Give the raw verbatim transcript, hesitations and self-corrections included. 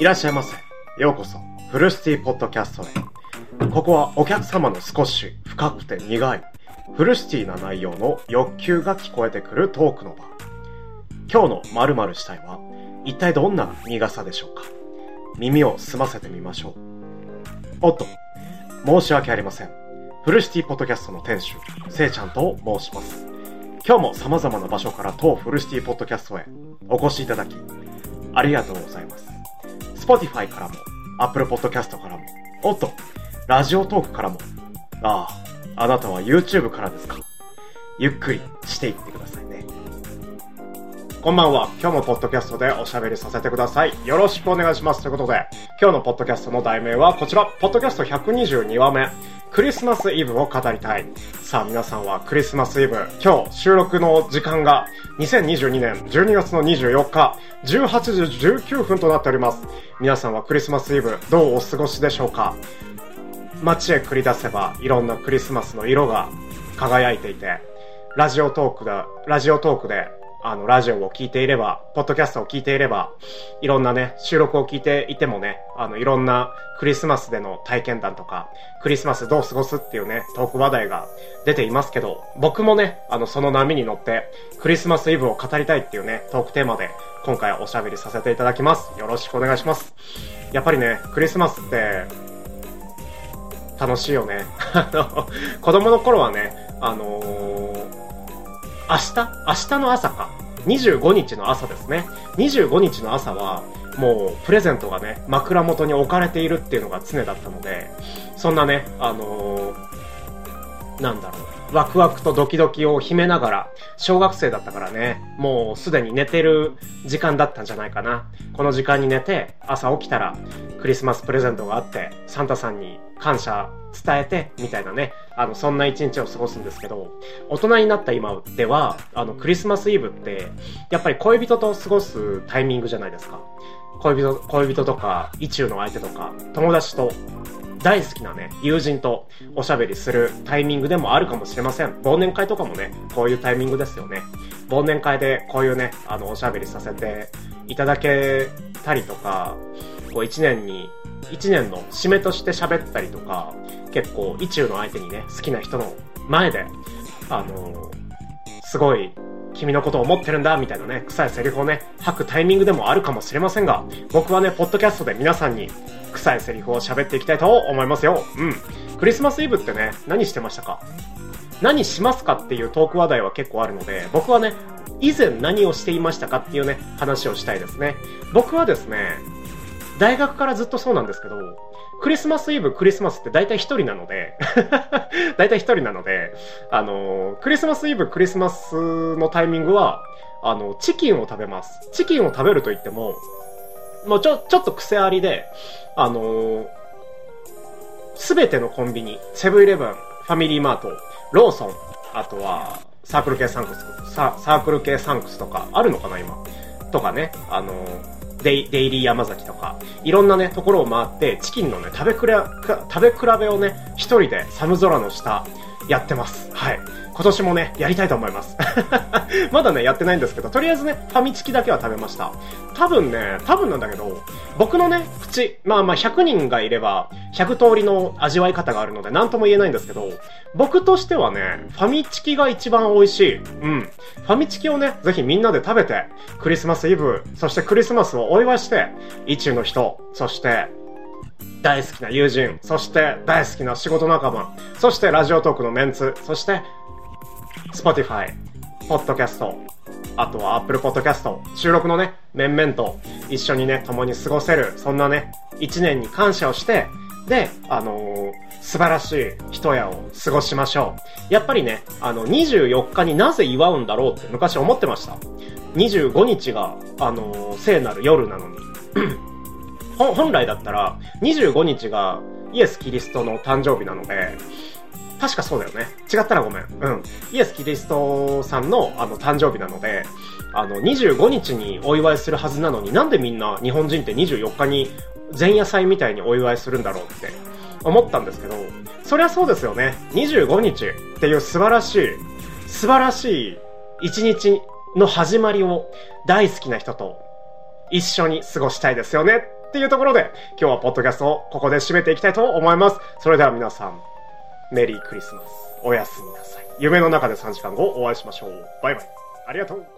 いらっしゃいませ。ようこそフルシティポッドキャストへ。ここはお客様の少し深くて苦いフルシティな内容の欲求が聞こえてくるトークの場。今日の〇〇したいは一体どんな苦さでしょうか。耳を澄ませてみましょう。おっと、申し訳ありません。フルシティポッドキャストの店主せいちゃんと申します。今日も様々な場所から当フルシティポッドキャストへお越しいただきありがとうございます。 Spotify からも Apple Podcast からも、おっとラジオトークからも。ああ、あなたは YouTube からですか。ゆっくりしていってくださいね。こんばんは。今日もポッドキャストでおしゃべりさせてください。よろしくお願いします。ということで、今日のポッドキャストの題名はこちら。ポッドキャストひゃくにじゅうにわめ、クリスマスイブを語りたい。さあ皆さんはクリスマスイブ、今日収録の時間がにせんにじゅうにねんじゅうにがつのにじゅうよっかじゅうはちじじゅうきゅうふんとなっております。皆さんはクリスマスイブどうお過ごしでしょうか。街へ繰り出せばいろんなクリスマスの色が輝いていて、ラジオトークだ、ラジオトークであのラジオを聞いていれば、ポッドキャストを聞いていれば、いろんなね収録を聞いていてもね、あのいろんなクリスマスでの体験談とか、クリスマスどう過ごすっていうねトーク話題が出ていますけど、僕もねあのその波に乗ってクリスマスイブを語りたいっていうねトークテーマで今回おしゃべりさせていただきます。よろしくお願いします。やっぱりねクリスマスって楽しいよね。子供の頃はねあのー明日、明日の朝か、にじゅうごにちの朝ですね。にじゅうごにちの朝はもうプレゼントがね枕元に置かれているっていうのが常だったので、そんなねあのー、なんだろう、ワクワクとドキドキを秘めながら、小学生だったからねもうすでに寝てる時間だったんじゃないかな。この時間に寝て朝起きたらクリスマスプレゼントがあってサンタさんに感謝伝えてみたいなね、あのそんな一日を過ごすんですけど、大人になった今ではあのクリスマスイブってやっぱり恋人と過ごすタイミングじゃないですか。恋人、恋人とか意中の相手とか友達と大好きなね友人とおしゃべりするタイミングでもあるかもしれません。忘年会とかもねこういうタイミングですよね。忘年会でこういうねあのおしゃべりさせていただけたりとか、こう一年に一年の締めとして喋ったりとか、結構意中の相手にね好きな人の前であのすごい君のことを思ってるんだみたいなね臭いセリフをね吐くタイミングでもあるかもしれませんが、僕はねポッドキャストで皆さんに臭いセリフを喋っていきたいと思いますよ。うん。クリスマスイブってね何してましたか、何しますかっていうトーク話題は結構あるので、僕はね以前何をしていましたかっていうね話をしたいですね。僕はですね大学からずっとそうなんですけど、クリスマスイブ、クリスマスって大体一人なので、大体一人なので、あの、クリスマスイブ、クリスマスのタイミングは、あの、チキンを食べます。チキンを食べると言っても、もうちょ、ちょっと癖ありで、あの、すべてのコンビニ、セブンイレブン、ファミリーマート、ローソン、あとはサークル系サンクス、サ、サークル系サンクスとかあるのかな今、とかね、あの、デイ、デイリー山崎とかいろんなねところを回ってチキンのね食べくら食べ比べをね一人で寒空の下やってます。はい、今年もねやりたいと思います。まだねやってないんですけど、とりあえずねファミチキだけは食べました。多分ね多分なんだけど、僕のね口まあまあひゃくにんがいればひゃく通りの味わい方があるので何とも言えないんですけど、僕としてはねファミチキが一番美味しい。うん、ファミチキをねぜひみんなで食べてクリスマスイブ、そしてクリスマスをお祝いして、意中の人、そして大好きな友人、そして大好きな仕事仲間、そしてラジオトークのメンツ、そしてSpotify、Podcast、あとは Apple Podcast、収録のね、面々と一緒にね、共に過ごせる、そんなね、一年に感謝をして、で、あのー、素晴らしい一夜を過ごしましょう。やっぱりね、あの、にじゅうよっかになぜ祝うんだろうって昔思ってました。にじゅうごにちが、あのー、聖なる夜なのに。本来だったら、にじゅうごにちがイエス・キリストの誕生日なので、確かそうだよね。違ったらごめん。うん。イエス・キリストさんのあの誕生日なので、あのにじゅうごにちにお祝いするはずなのに、なんでみんな日本人ってにじゅうよっかに前夜祭みたいにお祝いするんだろうって思ったんですけど、そりゃそうですよね。にじゅうごにちっていう素晴らしい、素晴らしい一日の始まりを大好きな人と一緒に過ごしたいですよねっていうところで、今日はポッドキャストをここで締めていきたいと思います。それでは皆さん、メリークリスマス。おやすみなさい。夢の中でさんじかんごお会いしましょう。バイバイ。ありがとう。